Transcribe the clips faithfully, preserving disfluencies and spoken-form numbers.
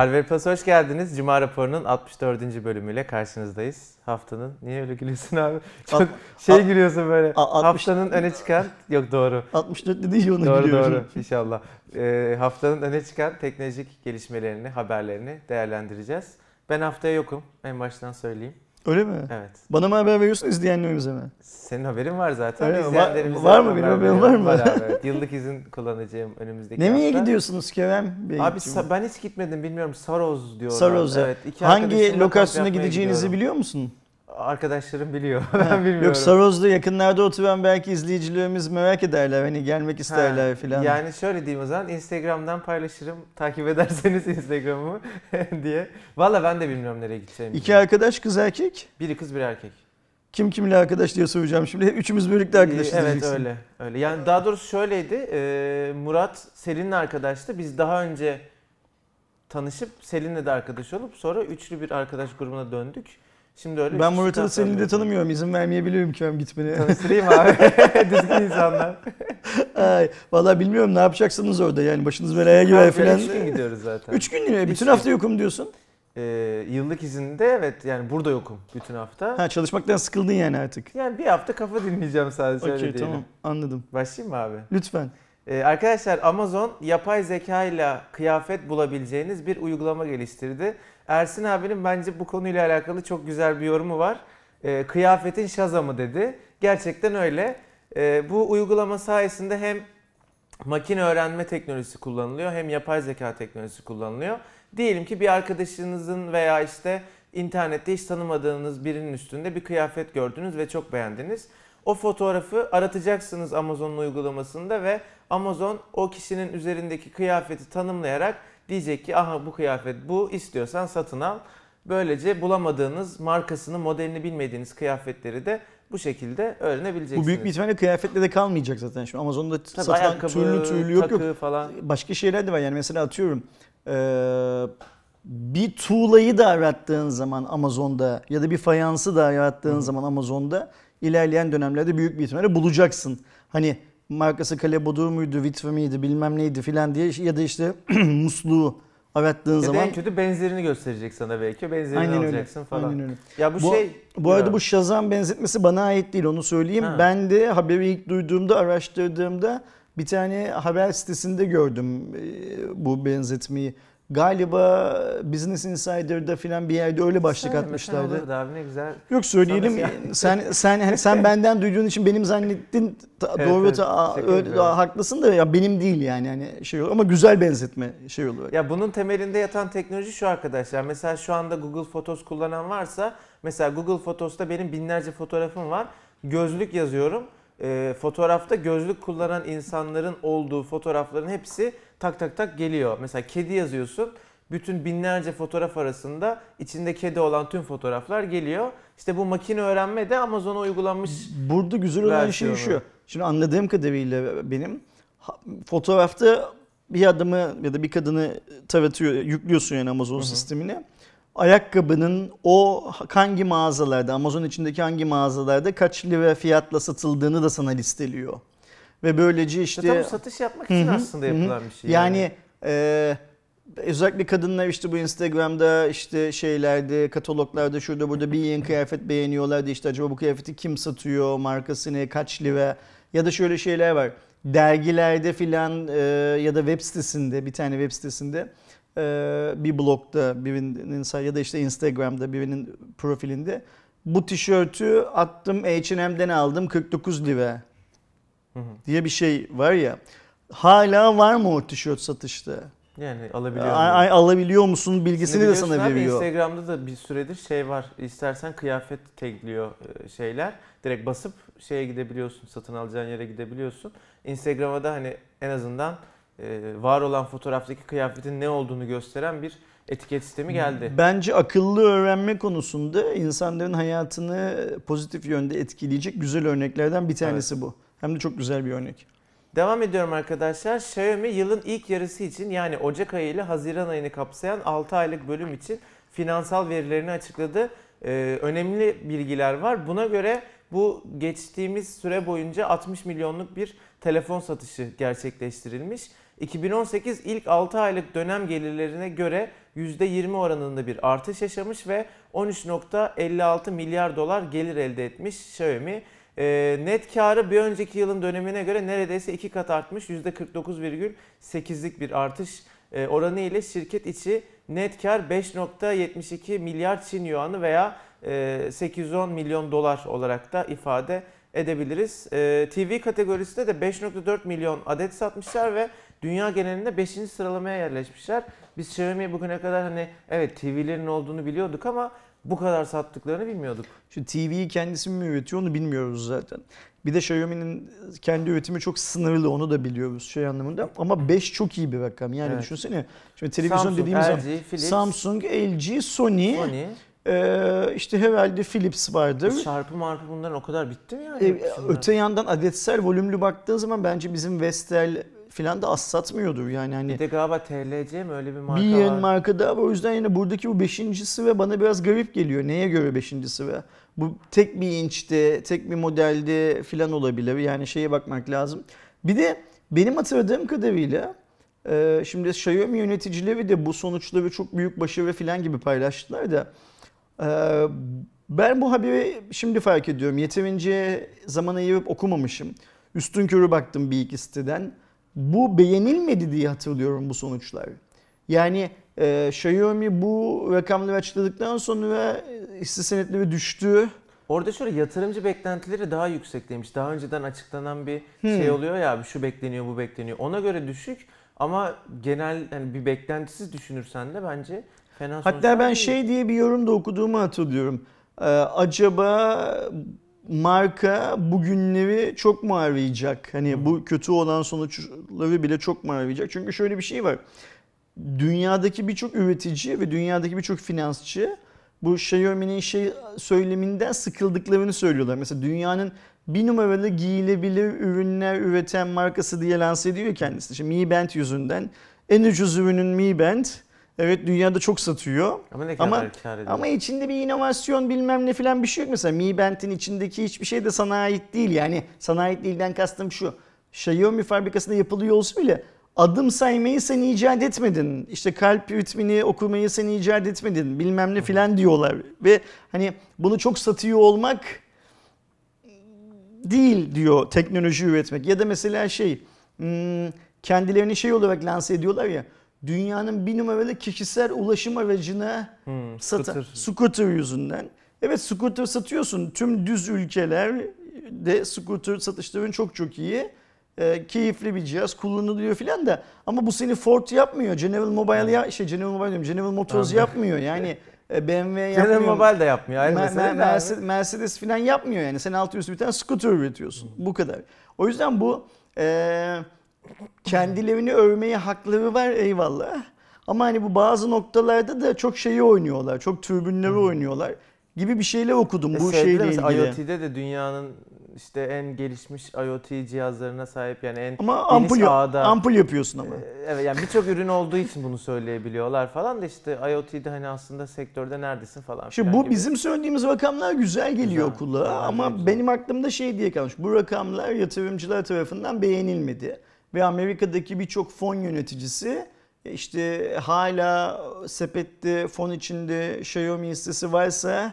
Arveri Plus'a hoş geldiniz. Cuma Raporu'nun altmış dördüncü bölümüyle karşınızdayız. Haftanın... Niye öyle gülüyorsun abi? Çok At, şey gülüyorsun böyle. A, haftanın öne çıkan... Yok doğru. altmış dört dediği ona doğru, gülüyorum. Doğru doğru inşallah. E, haftanın öne çıkan teknolojik gelişmelerini, haberlerini değerlendireceğiz. Ben haftaya yokum. En baştan söyleyeyim. Öyle mi? Evet. Bana mı haber veriyorsun, izleyenlerimize mi? Senin haberin var zaten. İzleyenlerimize var, var mı? Benim haberim var mı? Var abi, evet. Yıllık izin kullanacağım önümüzdeki hafta. Nereye gidiyorsunuz Kerem Bey? Abi sa- ben hiç gitmedim, bilmiyorum. Saroz diyorlar. Saroz'a. Evet, hangi lokasyona gideceğinizi gidiyorum. Biliyor musun? Arkadaşlarım biliyor. Ben bilmiyorum. Yok, Saroz'da yakınlarda oturan belki izleyicilerimiz merak ederler. Hani gelmek isterler falan. Yani şöyle diyeyim o zaman. Instagram'dan paylaşırım. Takip ederseniz Instagram'ımı diye. Valla ben de bilmiyorum nereye gideceğimi. İki arkadaş kız erkek. Biri kız bir erkek. Kim kimle arkadaş diye soracağım şimdi. Üçümüz birlikte arkadaşız. Evet diyeceksin. öyle. öyle. Yani daha doğrusu şöyleydi. Murat Selin'le arkadaştı. Biz daha önce tanışıp Selin'le de arkadaş olup sonra üçlü bir arkadaş grubuna döndük. Şimdi öyle ben Murat'ı seni de tanımıyorum. İzin vermeyebilirim ki hem gitmeni. Tanıştırayım abi. Düzgün insanlar. Ay, vallahi bilmiyorum ne yapacaksınız orada yani başınız belaya girer falan. Üç gün gidiyoruz zaten. Üç gün yine. Bütün hafta yokum diyorsun. Ee, yıllık izinde evet yani burada yokum bütün hafta. Ha, çalışmaktan sıkıldın yani artık. Yani bir hafta kafa dinleyeceğim sadece okay, öyle diyelim. Okey tamam anladım. Başlayayım mı abi? Lütfen. Ee, arkadaşlar Amazon yapay zeka ile kıyafet bulabileceğiniz bir uygulama geliştirdi. Ersin abinin bence bu konuyla alakalı çok güzel bir yorumu var. E, kıyafetin Shazam'ı dedi. Gerçekten öyle. E, bu uygulama sayesinde hem makine öğrenme teknolojisi kullanılıyor hem yapay zeka teknolojisi kullanılıyor. Diyelim ki bir arkadaşınızın veya işte internette hiç tanımadığınız birinin üstünde bir kıyafet gördünüz ve çok beğendiniz. O fotoğrafı aratacaksınız Amazon'un uygulamasında ve Amazon o kişinin üzerindeki kıyafeti tanımlayarak diyecek ki aha bu kıyafet bu, istiyorsan satın al. Böylece bulamadığınız markasını, modelini bilmediğiniz kıyafetleri de bu şekilde öğrenebileceksiniz. Bu büyük bir ihtimalle kıyafetle de kalmayacak zaten. Şimdi Amazon'da tabii satılan ayakkabı, türlü türlü yok yok. Falan. Başka şeyler de var yani mesela atıyorum ee, bir tuğlayı da arattığın zaman Amazon'da ya da bir fayansı da arattığın Hı. zaman Amazon'da ilerleyen dönemlerde büyük bir ihtimalle bulacaksın. Hani markası Kale bodur muydu, Vitva mıydı, bilmem neydi filan diye ya da işte musluğu arattığın ya zaman. Ya en kötü benzerini gösterecek sana belki, benzerini aynen alacaksın öyle. Falan. Aynen öyle. Ya bu, bu şey. Bu arada ya. Bu Shazam benzetmesi bana ait değil onu söyleyeyim. Ha. Ben de haberi ilk duyduğumda, araştırdığımda bir tane haber sitesinde gördüm bu benzetmeyi. Galiba Business Insider'da filan bir yerde öyle başlık sen, atmışlardı. Sen olurdu abi ne güzel. Yok söyleyelim sen sen sen, hani sen benden duyduğun için benim zannettin evet, doğru evet, ta, öyle, haklısın da ya benim değil yani yani şey olur ama güzel benzetme şey olur. Ya bunun temelinde yatan teknoloji şu arkadaşlar. Mesela şu anda Google Photos kullanan varsa mesela Google Photos'ta benim binlerce fotoğrafım var. Gözlük yazıyorum. E, fotoğrafta gözlük kullanan insanların olduğu fotoğrafların hepsi tak tak tak geliyor. Mesela kedi yazıyorsun. Bütün binlerce fotoğraf arasında içinde kedi olan tüm fotoğraflar geliyor. İşte bu makine öğrenme de Amazon'a uygulanmış. Burada güzel olan şey şu. Şimdi anladığım kadarıyla benim fotoğrafta bir adamı ya da bir kadını taratıyor, yüklüyorsun yani Amazon hı hı. sistemine. Ayakkabının o hangi mağazalarda, Amazon içindeki hangi mağazalarda kaç lira fiyatla satıldığını da sana listeliyor. Ve böylece işte... Tabii satış yapmak için hı-hı, aslında yapılan hı-hı. bir şey. Yani, yani. E, özellikle kadınlar işte bu Instagram'da işte şeylerde, kataloglarda şurada burada bir yeni kıyafet beğeniyorlar da işte acaba bu kıyafeti kim satıyor, markası ne, kaç lira ya da şöyle şeyler var. Dergilerde filan e, ya da web sitesinde, bir tane web sitesinde e, bir blogda birinin ya da işte Instagram'da birinin profilinde bu tişörtü attım H ve M'den aldım kırk dokuz lira. diye bir şey var ya. Hala var mı o tişört satışta? Yani alabiliyor musun? A- alabiliyor musun bilgisini de sana veriyor. Instagram'da da bir süredir şey var. İstersen kıyafet tagliyor şeyler. Direkt basıp şeye gidebiliyorsun. Satın alacağın yere gidebiliyorsun. Instagram'a da hani en azından var olan fotoğraftaki kıyafetin ne olduğunu gösteren bir etiket sistemi geldi. Bence akıllı öğrenme konusunda insanların hayatını pozitif yönde etkileyecek güzel örneklerden bir tanesi evet. bu. Hem de çok güzel bir örnek. Devam ediyorum arkadaşlar. Xiaomi yılın ilk yarısı için yani Ocak ayı ile Haziran ayını kapsayan altı aylık bölüm için finansal verilerini açıkladı. Ee, önemli bilgiler var. Buna göre bu geçtiğimiz süre boyunca altmış milyonluk bir telefon satışı gerçekleştirilmiş. iki bin on sekiz ilk altı aylık dönem gelirlerine göre yüzde yirmi oranında bir artış yaşamış ve on üç virgül elli altı milyar dolar gelir elde etmiş Xiaomi. E, net karı bir önceki yılın dönemine göre neredeyse iki kat artmış, yüzde kırk dokuz virgül sekizlik bir artış e, oranı ile şirket içi net kar beş virgül yetmiş iki milyar Çin Yuanı veya e, sekiz yüz on milyon dolar olarak da ifade edebiliriz. E, T V kategorisinde de beş virgül dört milyon adet satmışlar ve dünya genelinde beşinci sıralamaya yerleşmişler. Biz Xiaomi'ye bugüne kadar hani evet T V'lerin olduğunu biliyorduk ama bu kadar sattıklarını bilmiyorduk. Şu T V'yi kendisi mi üretiyor onu bilmiyoruz zaten. Bir de Xiaomi'nin kendi üretimi çok sınırlı, onu da biliyoruz şey anlamında. Ama beş çok iyi bir rakam. Yani evet. Düşünsene. Şimdi televizyon Samsung, dediğimiz L G, zaman Philips, Samsung, L G, Sony, Sony. Ee, işte herhalde Philips vardır. Şarpı marpı bunların o kadar bitti mi yani? Ee, öte yandan adetsel volümlü baktığın zaman bence bizim Vestel filan da az satmıyordur yani. Hani bir de galiba T L C mi öyle bir marka bir var? Bir yeni marka daha var. O yüzden yine buradaki bu beşincisi ve bana biraz garip geliyor. Neye göre beşincisi ve? Bu tek bir inçte, tek bir modelde filan olabilir. Yani şeye bakmak lazım. Bir de benim hatırladığım kadarıyla şimdi Xiaomi yöneticileri de bu sonuçları çok büyük başarı filan gibi paylaştılar da ben bu haberi şimdi fark ediyorum. Yeterince zaman ayırıp okumamışım. Üstünkörü baktım bir iki siteden. Bu beğenilmedi diye hatırlıyorum bu sonuçlar. Yani e, Xiaomi bu rakamları açıkladıktan sonra hisse senetleri düştü. Orada şöyle yatırımcı beklentileri daha yüksek demiş. Daha önceden açıklanan bir hmm. şey oluyor ya, şu bekleniyor, bu bekleniyor. Ona göre düşük ama genel yani bir beklentisiz düşünürsen de bence fena. Hatta ben şey değil. diye bir yorum da okuduğumu hatırlıyorum. Ee, acaba marka bugünleri çok mu arayacak? Hani hmm. bu kötü olan sonuçları bile çok mu arayacak? Çünkü şöyle bir şey var. Dünyadaki birçok üretici ve dünyadaki birçok finansçı bu Xiaomi'nin şey söyleminden sıkıldıklarını söylüyorlar. Mesela dünyanın bir numaralı giyilebilir ürünler üreten markası diye lanse ediyor kendisi. İşte Mi Band yüzünden en ucuz ürünün Mi Band. Evet dünyada çok satıyor ama, ne ama, ama içinde bir inovasyon bilmem ne filan bir şey yok. Mesela Mi Band'in içindeki hiçbir şey de sana ait değil. Yani sana ait değilden kastım şu. Xiaomi fabrikasında yapılıyor olsa bile adım saymayı sen icat etmedin. İşte kalp ritmini okumayı sen icat etmedin bilmem ne filan diyorlar. Ve hani bunu çok satıyor olmak değil diyor teknoloji üretmek. Ya da mesela şey kendilerini şey olarak lanse ediyorlar ya. Dünyanın bir numaralı kişisel ulaşım aracına hmm, satan scooter yüzünden. Evet scooter satıyorsun. Tüm düz ülkelerde scooter satışların çok çok iyi. E, keyifli bir cihaz kullanılıyor filan da. Ama bu seni Ford yapmıyor. General Mobile ya şey General Mobile diyorum. General Motors yapmıyor. Yani B M W yapmıyor. General Mobile de yapmıyor. Aynı Mer- Mer- Mercedes, Mercedes filan yapmıyor yani. Sen altı üstü bir tane scooter üretiyorsun. Hmm. Bu kadar. O yüzden bu e, kendilerini övmeye hakları var eyvallah. Ama hani bu bazı noktalarda da çok şeyi oynuyorlar. Çok türbünleri hmm. oynuyorlar gibi bir şeyler okudum e bu şeyle ilgili. IoT'de de dünyanın işte en gelişmiş IoT cihazlarına sahip yani en ama ampul, ağda, ampul yapıyorsun ama. E, evet yani birçok ürün olduğu için bunu söyleyebiliyorlar falan da işte IoT'de hani aslında sektörde neredesin falan. Şimdi bu gibi. Bizim söylediğimiz rakamlar güzel geliyor kulağa yani ama güzel. Benim aklımda şey diye kalmış. Bu rakamlar yatırımcılar tarafından beğenilmedi. Ve Amerika'daki birçok fon yöneticisi işte hala sepette fon içinde Xiaomi hissesi varsa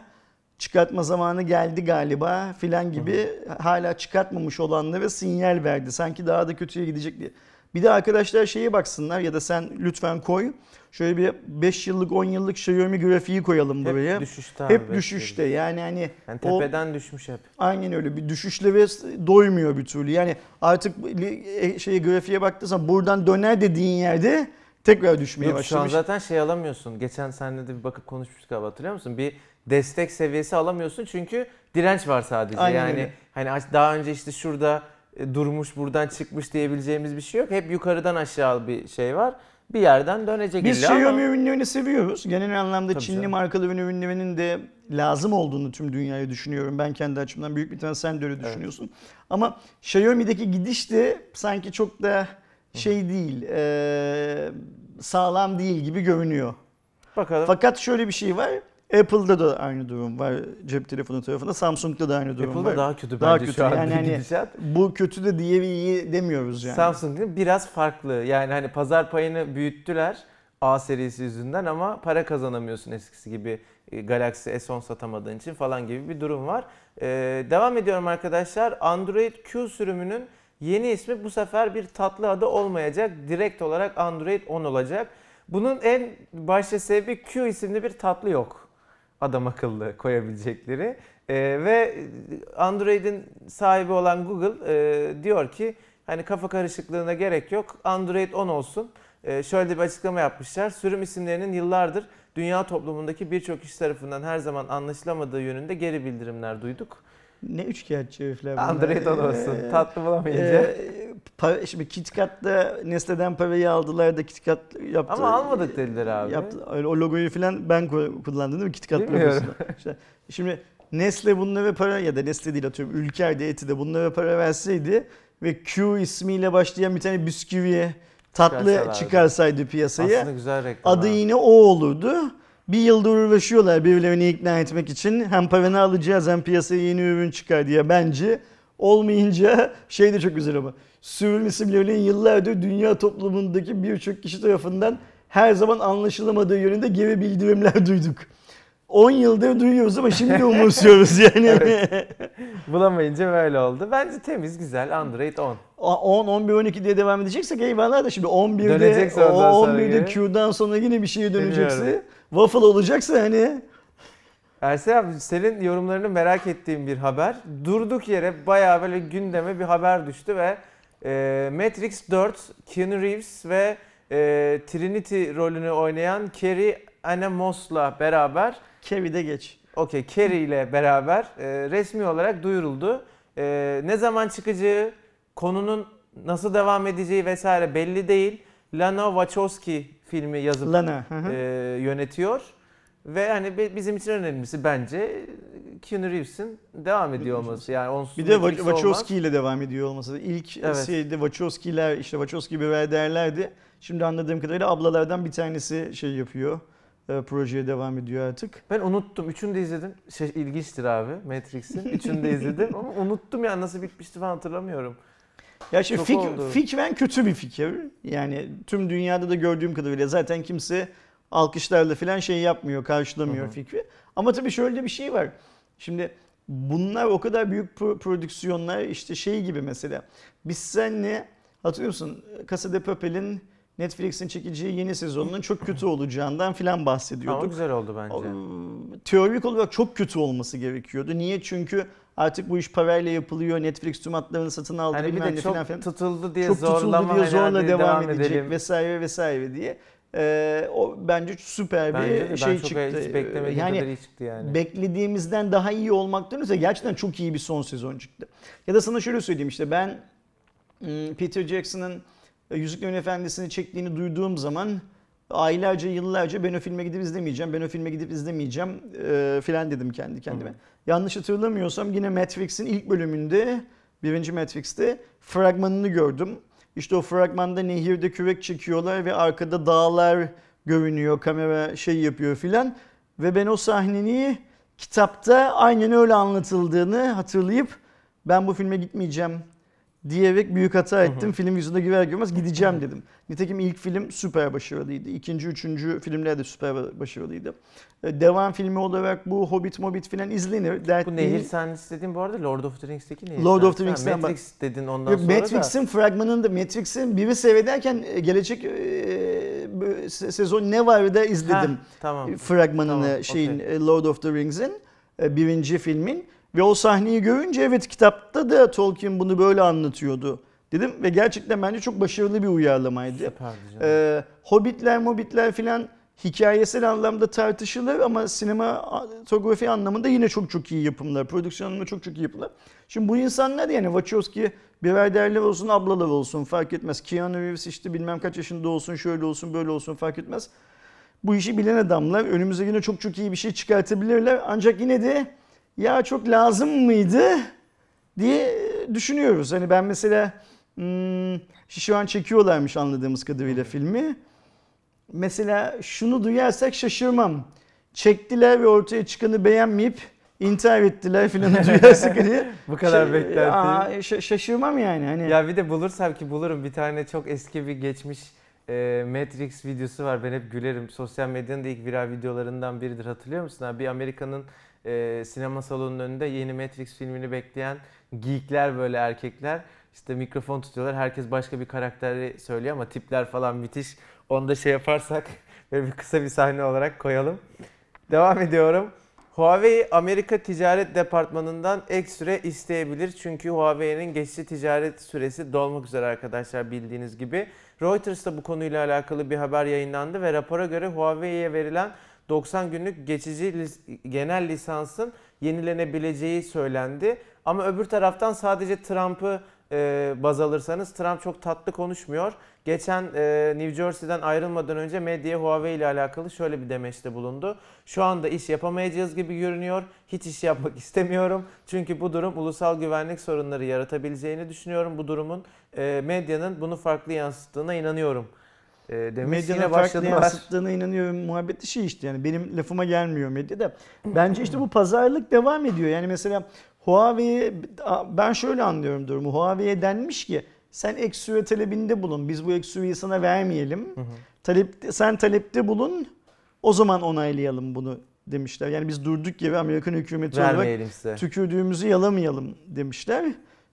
çıkartma zamanı geldi galiba filan gibi hala çıkartmamış olanlara sinyal verdi. Sanki daha da kötüye gidecek diye. Bir de arkadaşlar şeye baksınlar ya da sen lütfen koy. Şöyle bir beş yıllık on yıllık Xiaomi grafiği koyalım buraya. Hep düşüşte. Hep düşüşte. Yani hani yani tepeden o, düşmüş hep. Aynen öyle. Bir düşüşle ve doymuyor bir türlü. Yani artık şeye grafiğe baktıysan buradan döner dediğin yerde tekrar düşmeye başlamış. Şu an zaten şey alamıyorsun. Geçen senede de bir bakıp konuşmuştuk abi, hatırlıyor musun? Bir destek seviyesi alamıyorsun çünkü direnç var sadece. Aynen yani öyle. Hani daha önce işte şurada durmuş buradan çıkmış diyebileceğimiz bir şey yok. Hep yukarıdan aşağı bir şey var. Bir yerden dönecek illa. Biz Xiaomi ürünlerini seviyoruz. Genel anlamda tabii Çinli canım. Markalı ürünlerinin de lazım olduğunu tüm dünyaya düşünüyorum. Ben kendi açımdan büyük bir tane sen de öyle düşünüyorsun. Evet. Ama Xiaomi'deki gidiş de sanki çok da şey değil, sağlam değil gibi görünüyor. Bakalım. Fakat şöyle bir şey var. Apple'da da aynı durum var cep telefonu tarafında. Samsung'da da aynı durum Apple'da var. Apple'da daha kötü daha bence kötü. Şu an yani hani bu kötü de diğeri iyi demiyoruz yani. Samsung'da biraz farklı. Yani hani pazar payını büyüttüler A serisi yüzünden ama para kazanamıyorsun eskisi gibi. Galaxy S on satamadığın için falan gibi bir durum var. Ee, devam ediyorum arkadaşlar. Android Q sürümünün yeni ismi bu sefer bir tatlı adı olmayacak. Direkt olarak Android on olacak. Bunun en başta sebebi Q isimli bir tatlı yok. Adam akıllı koyabilecekleri. Ee, ve Android'in sahibi olan Google e, diyor ki hani kafa karışıklığına gerek yok. Android on olsun. Ee, şöyle bir açıklama yapmışlar. Sürüm isimlerinin yıllardır dünya toplumundaki birçok kişi tarafından her zaman anlaşılamadığı yönünde geri bildirimler duyduk. Ne üçkağıtçı herifler bunlar. Android on olsun. Ee, Tatlı bulamayınca. E, para, şimdi KitKat'ta Nestle'den parayı aldılar da KitKat yaptı. Ama almadık dediler abi. Yaptı, öyle, o logoyu falan ben kullandım değil mi? KitKat logosunu. İşte, şimdi Nestle bunlara para ya da Nestle değil atıyorum Ülker de Eti de bunlara para verseydi ve Q ismiyle başlayan bir tane bisküviye tatlı çıkarsaydı piyasaya adı abi. Yine o olurdu. Bir yıldır uğraşıyorlar birbirlerini ikna etmek için. Hem paranı alacağız hem piyasaya yeni ürün çıkar diye bence. Olmayınca şey de çok güzel ama. Sürüm isimlerinin yıllardır dünya toplumundaki birçok kişi tarafından her zaman anlaşılamadığı yönünde geri bildirimler duyduk. on yıldır duyuyoruz ama şimdi umursuyoruz yani. Evet. Bulamayınca böyle oldu. Bence temiz, güzel Android on. on, on bir, on iki diye devam edeceksek eyvallah da şimdi on birde, on birde Q'dan sonra yine bir şeye dönecekse, bilmiyorum. Waffle olacaksa hani. Ersel abi senin yorumlarını merak ettiğim bir haber. Durduk yere bayağı böyle gündeme bir haber düştü ve e, Matrix dört, Keanu Reeves ve e, Trinity rolünü oynayan Carrie Anamos'la beraber Carrie de geç. Okey, Carrie ile beraber e, resmi olarak duyuruldu. E, ne zaman çıkacağı, konunun nasıl devam edeceği vesaire belli değil. Lana Wachowski filmi yazıp Lana, e, yönetiyor. Ve hani bizim için önemlisi bence Keanu Reeves'in devam ediyor olması. Yani onsuz bir de Wachowski ile devam ediyor olması. İlk evet. Şeyde Wachowski'ler, işte Wachowski birer derlerdi. Şimdi anladığım kadarıyla ablalardan bir tanesi şey yapıyor. Projeye devam ediyor artık. Ben unuttum. Üçünü de izledim. Şey, ilginçtir abi Matrix'in. Üçünü de izledim ama unuttum ya yani nasıl bitmişti falan hatırlamıyorum. Ya şimdi fik- fikren kötü bir fikir. Yani tüm dünyada da gördüğüm kadarıyla zaten kimse alkışlarla falan şey yapmıyor, karşılamıyor hı hı. fikri. Ama tabii şöyle bir şey var. Şimdi bunlar o kadar büyük pro- prodüksiyonlar işte şey gibi mesela. Biz seninle hatırlıyor musun? Casa de Papel'in Netflix'in çekeceği yeni sezonunun çok kötü olacağından filan bahsediyorduk. Ama güzel oldu bence. Teorik olarak çok kötü olması gerekiyordu. Niye? Çünkü artık bu iş parayla yapılıyor. Netflix tüm hatlarını satın aldı. Hani bir de çok falan. tutuldu diye çok zorlama. Çok tutuldu diye zorla devam, devam edecek edelim. vesaire vesaire diye. Ee, o bence süper bence bir şey ben çıktı. Hiç beklemediğim yani, kadar iyi çıktı yani. Beklediğimizden daha iyi olmaktan öte gerçekten çok iyi bir son sezon çıktı. Ya da sana şöyle söyleyeyim işte ben Peter Jackson'ın Yüzüklerin Efendisi'ni çektiğini duyduğum zaman aylarca yıllarca ben o filme gidip izlemeyeceğim, ben o filme gidip izlemeyeceğim e, filan dedim kendi kendime. Hı. Yanlış hatırlamıyorsam yine Matrix'in ilk bölümünde, birinci Matrix'te fragmanını gördüm. İşte o fragmanda nehirde kürek çekiyorlar ve arkada dağlar görünüyor, kamera şey yapıyor filan. Ve ben o sahneyi kitapta aynen öyle anlatıldığını hatırlayıp ben bu filme gitmeyeceğim diyerek büyük hata ettim. Hı hı. Film yüzüne girer girmez gideceğim dedim. Nitekim ilk film süper başarılıydı. İkinci, üçüncü filmler de süper başarılıydı. Devam filmi olarak bu Hobbit, Mobbit filan izlenir. Dert bu nehir sahnesi dediğin bu arada Lord of the Rings'teki nehir Lord of the Rings'ten ha, Matrix bak. Dedin ondan Yok, sonra Matrix'in da. fragmanında Matrix'in biri seyrederken gelecek e, sezon ne var da izledim. Ha, tamam. Fragmanını tamam, şeyin okay. Lord of the Rings'in birinci filmin. Ve o sahneyi görünce evet kitapta da Tolkien bunu böyle anlatıyordu dedim ve gerçekten bence çok başarılı bir uyarlamaydı. Ee, Hobbitler, Mobbitler filan hikayesel anlamda tartışılır ama sinematografi anlamında yine çok çok iyi yapımlar, prodüksiyonunda çok çok iyi yapımlar. Şimdi bu insanlar yani Wachowski biraderler olsun, ablalar olsun fark etmez. Keanu Reeves işte bilmem kaç yaşında olsun, şöyle olsun, böyle olsun fark etmez. Bu işi bilen adamlar önümüze yine çok çok iyi bir şey çıkartabilirler ancak yine de ya çok lazım mıydı diye düşünüyoruz. Hani ben mesela şu an çekiyorlarmış anladığımız kadarıyla filmi. Mesela şunu duyarsak şaşırmam. çektiler ve ortaya çıkanı beğenmeyip intihar ettiler filan dünyası kadar. Bu kadar şey, beklentim. Ş- şaşırmam yani. Hani. Ya bir de bulursam ki bulurum bir tane çok eski bir geçmiş e, Matrix videosu var. Ben hep gülerim. Sosyal medyanın da ilk viral videolarından biridir. Hatırlıyor musun abi? Bir Amerika'nın e, sinema salonunun önünde yeni Matrix filmini bekleyen geekler böyle erkekler. İşte mikrofon tutuyorlar. Herkes başka bir karakteri söylüyor ama tipler falan müthiş. Onu da şey yaparsak böyle bir kısa bir sahne olarak koyalım. Devam ediyorum. Huawei Amerika Ticaret Departmanı'ndan ek süre isteyebilir. Çünkü Huawei'nin geçici ticaret süresi dolmak üzere arkadaşlar bildiğiniz gibi. Reuters'ta bu konuyla alakalı bir haber yayınlandı ve rapora göre Huawei'ye verilen doksan günlük geçici genel lisansın yenilenebileceği söylendi. Ama öbür taraftan sadece Trump'ı baz alırsanız Trump çok tatlı konuşmuyor. Geçen e, New Jersey'den ayrılmadan önce medyaya Huawei ile alakalı şöyle bir demeçte bulundu. Şu anda iş yapamayacağız gibi görünüyor. Hiç iş yapmak istemiyorum. Çünkü bu durum ulusal güvenlik sorunları yaratabileceğini düşünüyorum. Bu durumun e, medyanın bunu farklı yansıttığına inanıyorum. E, demiş. Medyanın farklı yansıttığına inanıyorum. Muhabbetli şey işte yani benim lafıma gelmiyor medyada. Bence işte bu pazarlık devam ediyor. Yani mesela Huawei'ye ben şöyle anlıyorum durumu. Huawei'ye denmiş ki sen ek süre talebinde bulun. Biz bu ek süreyi sana vermeyelim. Hı hı. Talep, sen talepte bulun. O zaman onaylayalım bunu demişler. Yani biz durduk yere Amerikan hükümeti vermeyelim olarak size. Tükürdüğümüzü yalamayalım demişler.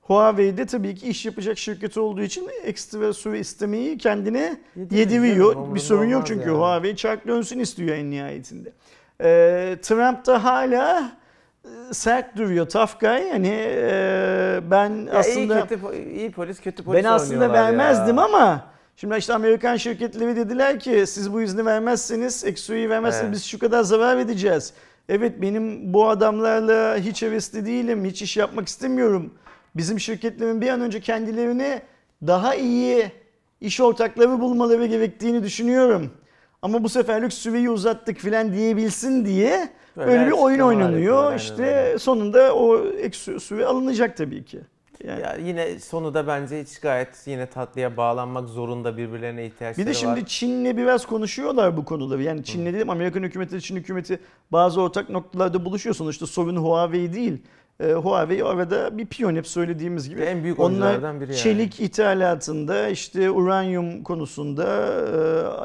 Huawei de tabii ki iş yapacak şirketi olduğu için ekstra süre istemeyi kendine yediriyor. Bir sorun yok çünkü yani. Huawei çark dönsün istiyor en nihayetinde. Ee, Trump da hala sert duruyor tough guy. Hani e, ben ya aslında iyi, kötü, iyi polis kötü polis ben aslında vermezdim ya. Ama şimdi işte Amerikan şirketleri dediler ki siz bu izni vermezseniz eksoyu vermezseniz evet. Biz şu kadar zarar edeceğiz. Evet benim bu adamlarla hiç hevesli değilim. Hiç iş yapmak istemiyorum. Bizim şirketlerin bir an önce kendilerini daha iyi iş ortakları bulmaları gerektiğini düşünüyorum. Ama bu seferlik süreyi uzattık filan diyebilsin diye böyle, böyle bir oyun oynanıyor. Var, işte öyle. Sonunda o ek süre alınacak tabii ki. Yani. Ya yine sonu da bence hiç gayet yine tatlıya bağlanmak zorunda birbirlerine ihtiyaçları var. Bir de şimdi var. Çin'le biraz konuşuyorlar bu konuları. Yani Çin'le dedim Amerikan hükümeti, Çin hükümeti bazı ortak noktalarda buluşuyor. Sonuçta sorun Huawei değil. Ee, Huawei arada bir piyon hep söylediğimiz gibi. En büyük oyunculardan biri yani. Çelik ithalatında işte uranyum konusunda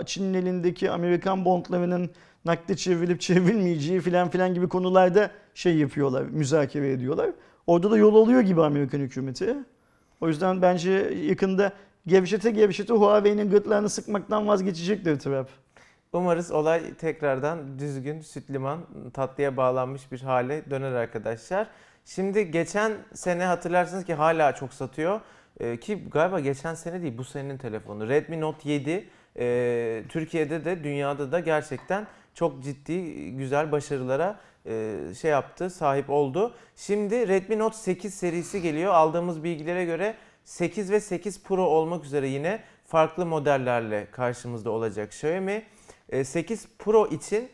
Çin'in elindeki Amerikan bondlarının nakde çevrilip çevrilmeyeceği filan filan gibi konularda şey yapıyorlar, müzakere ediyorlar. Orada da yol alıyor gibi Amerikan hükümeti. O yüzden bence yakında gevşete gevşete Huawei'nin gırtlağını sıkmaktan vazgeçecektir Trump. Umarız olay tekrardan düzgün, süt liman, tatlıya bağlanmış bir hale döner arkadaşlar. Şimdi geçen sene hatırlarsınız ki hala çok satıyor. Ee, ki galiba geçen sene değil bu senenin telefonu. Redmi Note yedi e, Türkiye'de de dünyada da gerçekten çok ciddi güzel başarılara e, şey yaptı, sahip oldu. Şimdi Redmi Note sekiz serisi geliyor. Aldığımız bilgilere göre sekiz ve sekiz Pro olmak üzere yine farklı modellerle karşımızda olacak Xiaomi. sekiz Pro için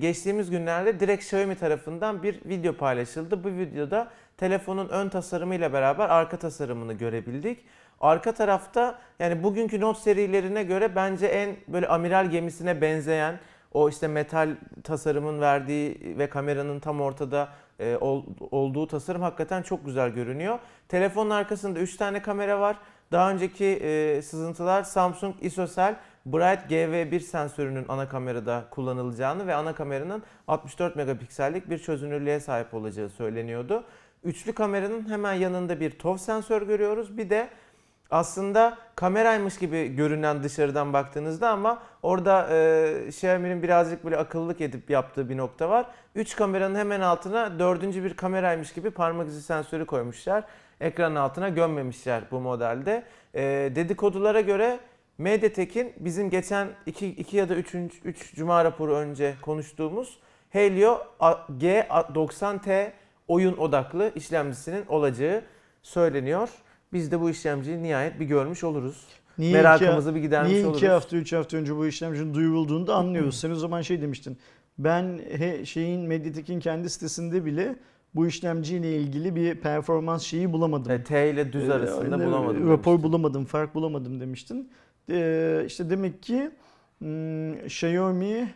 geçtiğimiz günlerde direkt Xiaomi tarafından bir video paylaşıldı. Bu videoda telefonun ön tasarımıyla beraber arka tasarımını görebildik. Arka tarafta yani bugünkü Note serilerine göre bence en böyle amiral gemisine benzeyen o işte metal tasarımın verdiği ve kameranın tam ortada olduğu tasarım hakikaten çok güzel görünüyor. Telefonun arkasında üç tane kamera var. Daha önceki sızıntılar Samsung ISOCELL Bright G V bir sensörünün ana kamerada kullanılacağını ve ana kameranın altmış dört megapiksellik bir çözünürlüğe sahip olacağı söyleniyordu. Üçlü kameranın hemen yanında bir ToF sensör görüyoruz. Bir de aslında kameraymış gibi görünen dışarıdan baktığınızda ama orada e, Xiaomi'nin birazcık böyle akıllılık edip yaptığı bir nokta var. Üç kameranın hemen altına dördüncü bir kameraymış gibi parmak izi sensörü koymuşlar. Ekranın altına gömmemişler bu modelde. E, dedikodulara göre Mediatek'in bizim geçen iki ya da üç Cuma raporu önce konuştuğumuz Helio G doksan T oyun odaklı işlemcisinin olacağı söyleniyor. Biz de bu işlemciyi nihayet bir görmüş oluruz. Niye merakımızı iki, bir gidermiş niye oluruz. Niye iki hafta, üç hafta önce bu işlemcinin duyurulduğunu da anlıyoruz. Sen o zaman şey demiştin, ben he, şeyin Mediatek'in kendi sitesinde bile bu işlemciyle ilgili bir performans şeyi bulamadım. E, T ile düz arasında e, bulamadım. Rapor demiştin. Bulamadım, fark bulamadım demiştin. İşte demek ki Xiaomi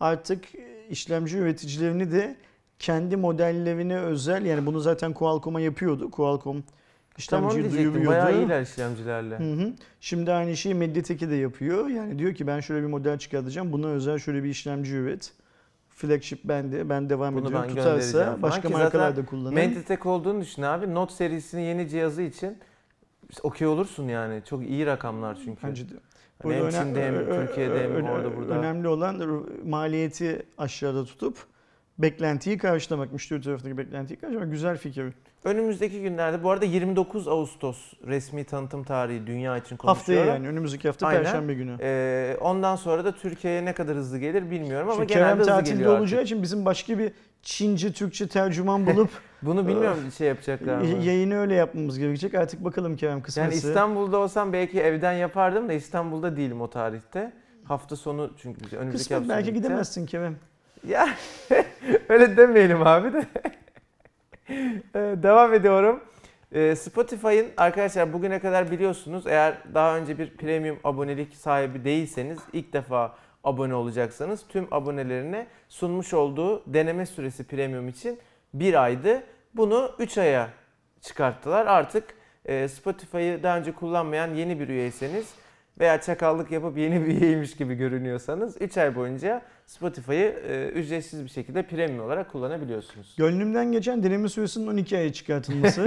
artık işlemci üreticilerini de kendi modellerine özel, yani bunu zaten Qualcomm'a yapıyordu. Qualcomm işlemciyi tamam duyuruyordu. Bayağı iyiler işlemcilerle. Hı hı. Şimdi aynı şeyi Mediatek'e de yapıyor. Yani diyor ki ben şöyle bir model çıkartacağım. Buna özel şöyle bir işlemci üret. Flagship bende. Ben devam bunu ediyorum. Ben tutarsa başka markalar da kullanır. Mediatek olduğunu düşün abi. Note serisinin yeni cihazı için okey olursun yani. Çok iyi rakamlar çünkü. Bence de. Hani hem Çin'de hem ö- Türkiye'de ö- hem orada ö- burada. Önemli olan maliyeti aşağıda tutup beklentiyi karşılamak, müşteri tarafındaki beklentiyi karşılamak. Güzel fikir. Önümüzdeki günlerde, bu arada yirmi dokuz Ağustos resmi tanıtım tarihi dünya için konuşuyorum. Haftaya yani, önümüzdeki hafta aynen. Perşembe günü. Ee, ondan sonra da Türkiye'ye ne kadar hızlı gelir bilmiyorum ama Şimdi genelde hızlı geliyor. Kerem tatilde olacağı artık. için bizim başka bir Çince, Türkçe tercüman bulup bunu bilmiyorum bir şey yapacaklar mı? Yayını öyle yapmamız gerekecek. Artık bakalım Kerem kısmesi. Yani İstanbul'da olsam belki evden yapardım da İstanbul'da değilim o tarihte. Hafta sonu çünkü önümüzdeki Kısmet hafta belki gidemezsin Kerem. Ya öyle demeyelim abi de. Devam ediyorum. Spotify'ın arkadaşlar bugüne kadar biliyorsunuz, eğer daha önce bir premium abonelik sahibi değilseniz, ilk defa abone olacaksanız tüm abonelerine sunmuş olduğu deneme süresi premium için bir aydı. Bunu üç aya çıkarttılar. Artık Spotify'ı daha önce kullanmayan yeni bir üyeyseniz veya çakallık yapıp yeni bir üyeymiş gibi görünüyorsanız üç ay boyunca Spotify'ı e, ücretsiz bir şekilde premium olarak kullanabiliyorsunuz. Gönlümden geçen deneme süresinin on iki aya çıkartılması.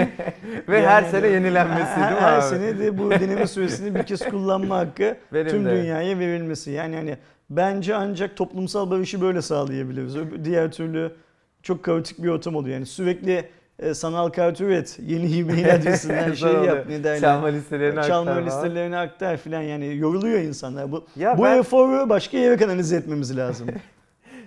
Ve yani her sene yenilenmesi değil mi abi? Her sene de bu deneme süresini bir kez kullanma hakkı Benim tüm de. dünyaya verilmesi. Yani hani bence ancak toplumsal barışı böyle sağlayabiliriz. Diğer türlü çok kaotik bir ortam oluyor. Yani sürekli E, sanal kart üret, yeni e-mail adresinden şey yap, ne derler, çalma listelerini çalma aktar, listelerini aktar filan, yani yoruluyor insanlar. Bu ya bu ben... eforu başka yere kanalize etmemiz lazım.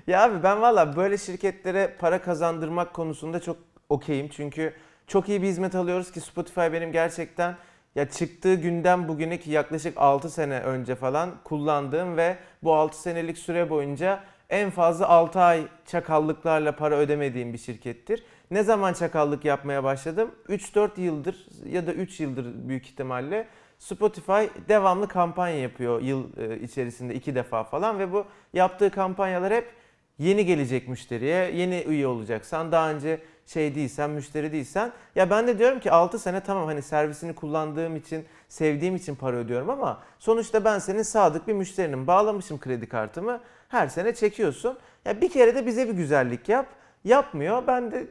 Ya abi ben valla böyle şirketlere para kazandırmak konusunda çok okeyim çünkü çok iyi bir hizmet alıyoruz ki Spotify benim gerçekten ya çıktığı günden bugüne ki yaklaşık altı sene önce falan kullandığım ve bu altı senelik süre boyunca en fazla altı ay çakallıklarla para ödemediğim bir şirkettir. Ne zaman çakallık yapmaya başladım? üç dört yıldır ya da üç yıldır büyük ihtimalle Spotify devamlı kampanya yapıyor yıl içerisinde iki defa falan ve bu yaptığı kampanyalar hep yeni gelecek müşteriye, yeni üye olacaksan, daha önce şey değilsen, müşteri değilsen. Ya ben de diyorum ki altı sene tamam hani servisini kullandığım için, sevdiğim için para ödüyorum ama sonuçta ben senin sadık bir müşterinim. Bağlamışım kredi kartımı, her sene çekiyorsun. Ya bir kere de bize bir güzellik yap. Yapmıyor. Ben de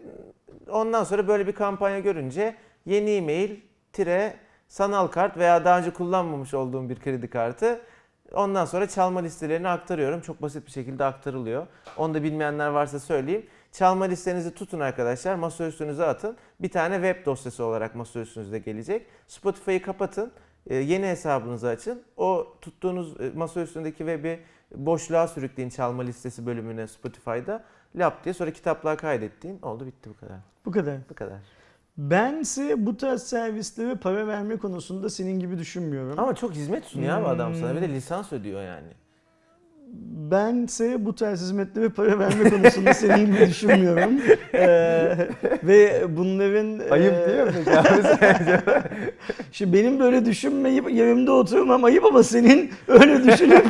ondan sonra böyle bir kampanya görünce yeni e-mail, tire, sanal kart veya daha önce kullanmamış olduğum bir kredi kartı. Ondan sonra çalma listelerini aktarıyorum. Çok basit bir şekilde aktarılıyor. Onu da bilmeyenler varsa söyleyeyim. Çalma listenizi tutun arkadaşlar. Masa üstünüze atın. Bir tane web dosyası olarak masa üstünüzde gelecek. Spotify'ı kapatın. Yeni hesabınızı açın. O tuttuğunuz masa üstündeki web'i boşluğa sürükleyin, çalma listesi bölümüne Spotify'da. Lap diye sonra kitaplığa kaydettiğin oldu, bitti, bu kadar. Bu kadar. Bu kadar. Bense bu tarz servislere para verme konusunda senin gibi düşünmüyorum. Ama çok hizmet sunuyor hmm. abi adam sana. Bir de lisans ödüyor yani. Bense bu tarz hizmetlere para verme konusunda senin gibi düşünmüyorum. ee, ve bunların... Ayıp e... değil mi peki abi? Şimdi benim böyle düşünmeyip yerimde oturmam ayıp ama senin öyle düşünüp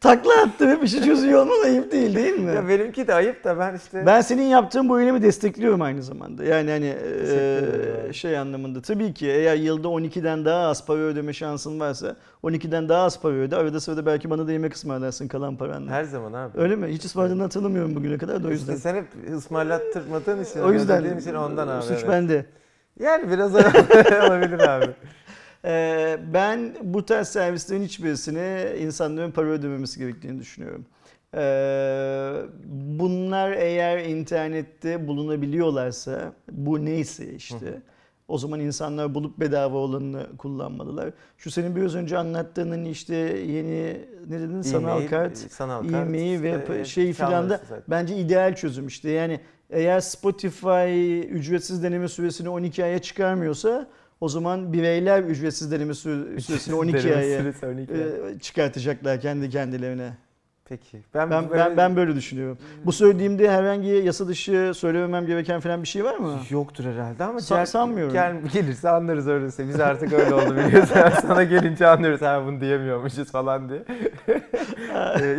takla attım hep işi çözüyor olman ayıp değil değil mi? Ya benimki de ayıp da ben işte... Ben senin yaptığın bu eylemi destekliyorum aynı zamanda. Yani hani e, şey anlamında tabii ki eğer yılda on ikiden daha az para ödeme şansın varsa on ikiden daha az para öde. Arada sırada belki bana da yemek ısmarlarsın kalan paranla. Her zaman abi. Öyle mi? Hiç ısmarladığını hatırlamıyorum bugüne kadar da o yüzden. İşte sen hep ısmarlattırmadığın için, o yüzden için ondan abi. Suç evet. bende. Yani biraz olabilir abi. Ben bu tarz servislerin hiçbirisine insanların para ödememesi gerektiğini düşünüyorum. Bunlar eğer internette bulunabiliyorlarsa, bu neyse işte, o zaman insanlar bulup bedava olanını kullanmalılar. Şu senin biraz önce anlattığının işte yeni, ne dedin, sanal kart, e-mail ve şey filan da bence ideal çözüm işte. Yani eğer Spotify ücretsiz deneme süresini on iki aya çıkarmıyorsa, o zaman bireyler ücretsiz deneme süresini on iki aya çıkartacaklar kendi kendilerine. Peki. Ben ben, böyle... ben ben böyle düşünüyorum. Bu söylediğimde herhangi yasa dışı söylememem gereken falan bir şey var mı? Yoktur herhalde ama San, gel, sanmıyorum. Gel, gelirse anlarız öyleyse. Biz artık öyle oldu biliyorsun. Sana gelince anlıyoruz ha bunu diyemiyormuşuz falan diye.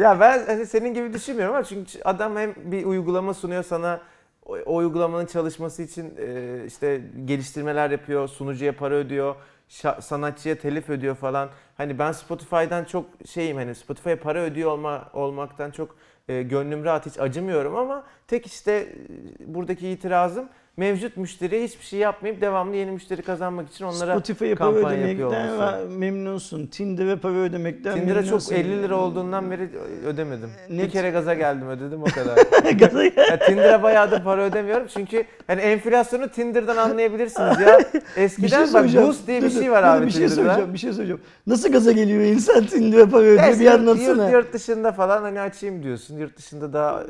Ya ben hani senin gibi düşünmüyorum ama çünkü adam hem bir uygulama sunuyor sana, o, o uygulamanın çalışması için e, işte geliştirmeler yapıyor, sunucuya para ödüyor, şa- sanatçıya telif ödüyor falan. Hani ben Spotify'dan çok şeyim, hani Spotify'a para ödüyor olma, olmaktan çok e, gönlüm rahat, hiç acımıyorum ama tek işte e, buradaki itirazım mevcut müşteriye hiçbir şey yapmayıp devamlı yeni müşteri kazanmak için onlara Spotify'a kampanya para ödemekten memnunsun. Tinder'e para ödemekten Tinder'e memnunsun. Tinder'a çok elli lira olduğundan beri ödemedim. Net. Bir kere gaza geldim, ödedim o kadar. Yani Tinder'a bayağı da para ödemiyorum çünkü hani enflasyonu Tinder'dan anlayabilirsiniz ya. Eskiden bak şey boost diye bir şey var abi bir şey Tinder'da. Bir şey söyleyeceğim. Nasıl gaza geliyor insan Tinder'e para ödüyor, bir anlatsana. Yurt, yurt dışında falan hani açayım diyorsun. Yurt dışında daha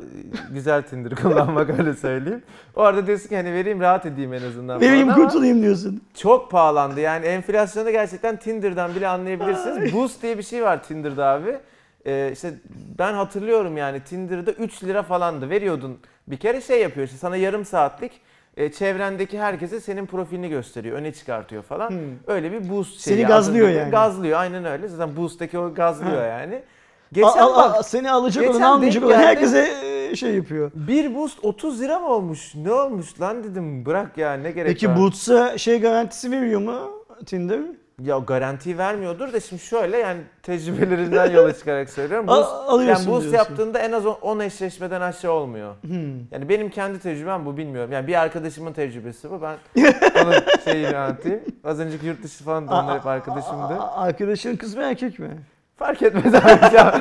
güzel Tinder kullanmak, öyle söyleyeyim. Orada diyorsun ki hani vereyim rahat edeyim en azından. Vereyim kurtulayım diyorsun. Çok pahalandı yani enflasyonu gerçekten Tinder'dan bile anlayabilirsiniz. Ay. Boost diye bir şey var Tinder'da abi. Ee, işte ben hatırlıyorum yani Tinder'da üç lira falandı veriyordun. Bir kere şey yapıyor işte sana yarım saatlik e, çevrendeki herkese senin profilini gösteriyor. Öne çıkartıyor falan. Hmm. Öyle bir boost şeyi. Seni gazlıyor yani. Gazlıyor aynen öyle. Zaten boost'taki o gazlıyor ha. Yani. Geçen al, al, bak, seni alacak olan almayacak olan herkese şey yapıyor. Bir boost otuz lira mı olmuş? Ne olmuş lan dedim, bırak ya ne gerek Peki, var. Peki boost'a şey garantisi veriyor mu Tinder? Ya garanti vermiyordur da şimdi şöyle yani tecrübelerinden yola çıkarak söylüyorum. Boost, al, yani boost diyorsun. Yaptığında en az on eşleşmeden aşağı olmuyor. Hmm. Yani benim kendi tecrübem bu, bilmiyorum. Yani bir arkadaşımın tecrübesi bu. Ben onun şeyini anlatayım. Az önceki yurt dışı falan da onlar hep arkadaşımdı. Arkadaşın kız mı erkek mi? Fark etmez abi ya.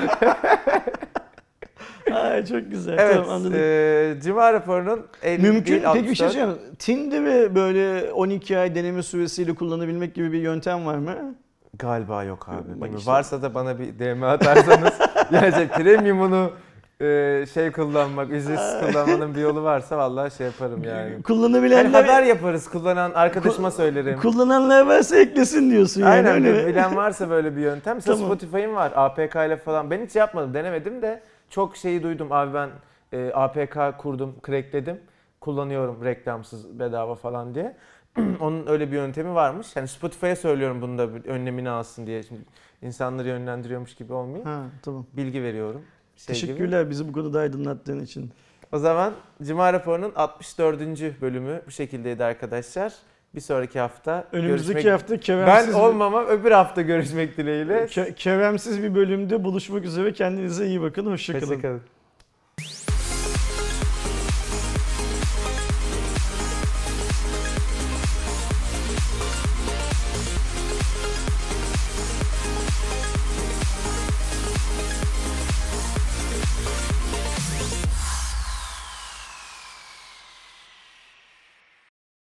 Ay çok güzel. Evet, tamam, anladım. E, Cuma raporunun mümkün. Peki bir şey söyleyeyim. Tinder'i böyle on iki ay deneme süresiyle kullanabilmek gibi bir yöntem var mı? Galiba yok abi. Bak işte. Varsa da bana bir D M atarsanız. Yani premium'unu e, şey kullanmak, ücretsiz kullanmanın bir yolu varsa vallahi şey yaparım yani. Kullanabilenler yani haber yaparız. Kullanan arkadaşıma söylerim. Kullananlar varsa eklesin diyorsun yani. Aynen öyle. Bilen varsa böyle bir yöntem. Tamam. Spotify'ım var. A P K ile falan. Ben hiç yapmadım, denemedim de. Çok şeyi duydum abi ben e, A P K kurdum, crackledim, kullanıyorum reklamsız bedava falan diye. Onun öyle bir yöntemi varmış. Yani Spotify'a söylüyorum bunu da önlemini alsın diye. Şimdi insanları yönlendiriyormuş gibi olmayayım. Ha, tamam. Bilgi veriyorum. Şey Teşekkürler gibi. Bizi bu konuda aydınlattığın için. O zaman Cuma Raporu'nun altmış dördüncü bölümü bu şekildeydi arkadaşlar. Bir sonraki hafta önümüzdeki görüşmek... hafta kevemsiz ben olmamam bir... öbür hafta görüşmek dileğiyle. Ke- kevemsiz bir bölümde buluşmak üzere, kendinize iyi bakın, hoşça kalın.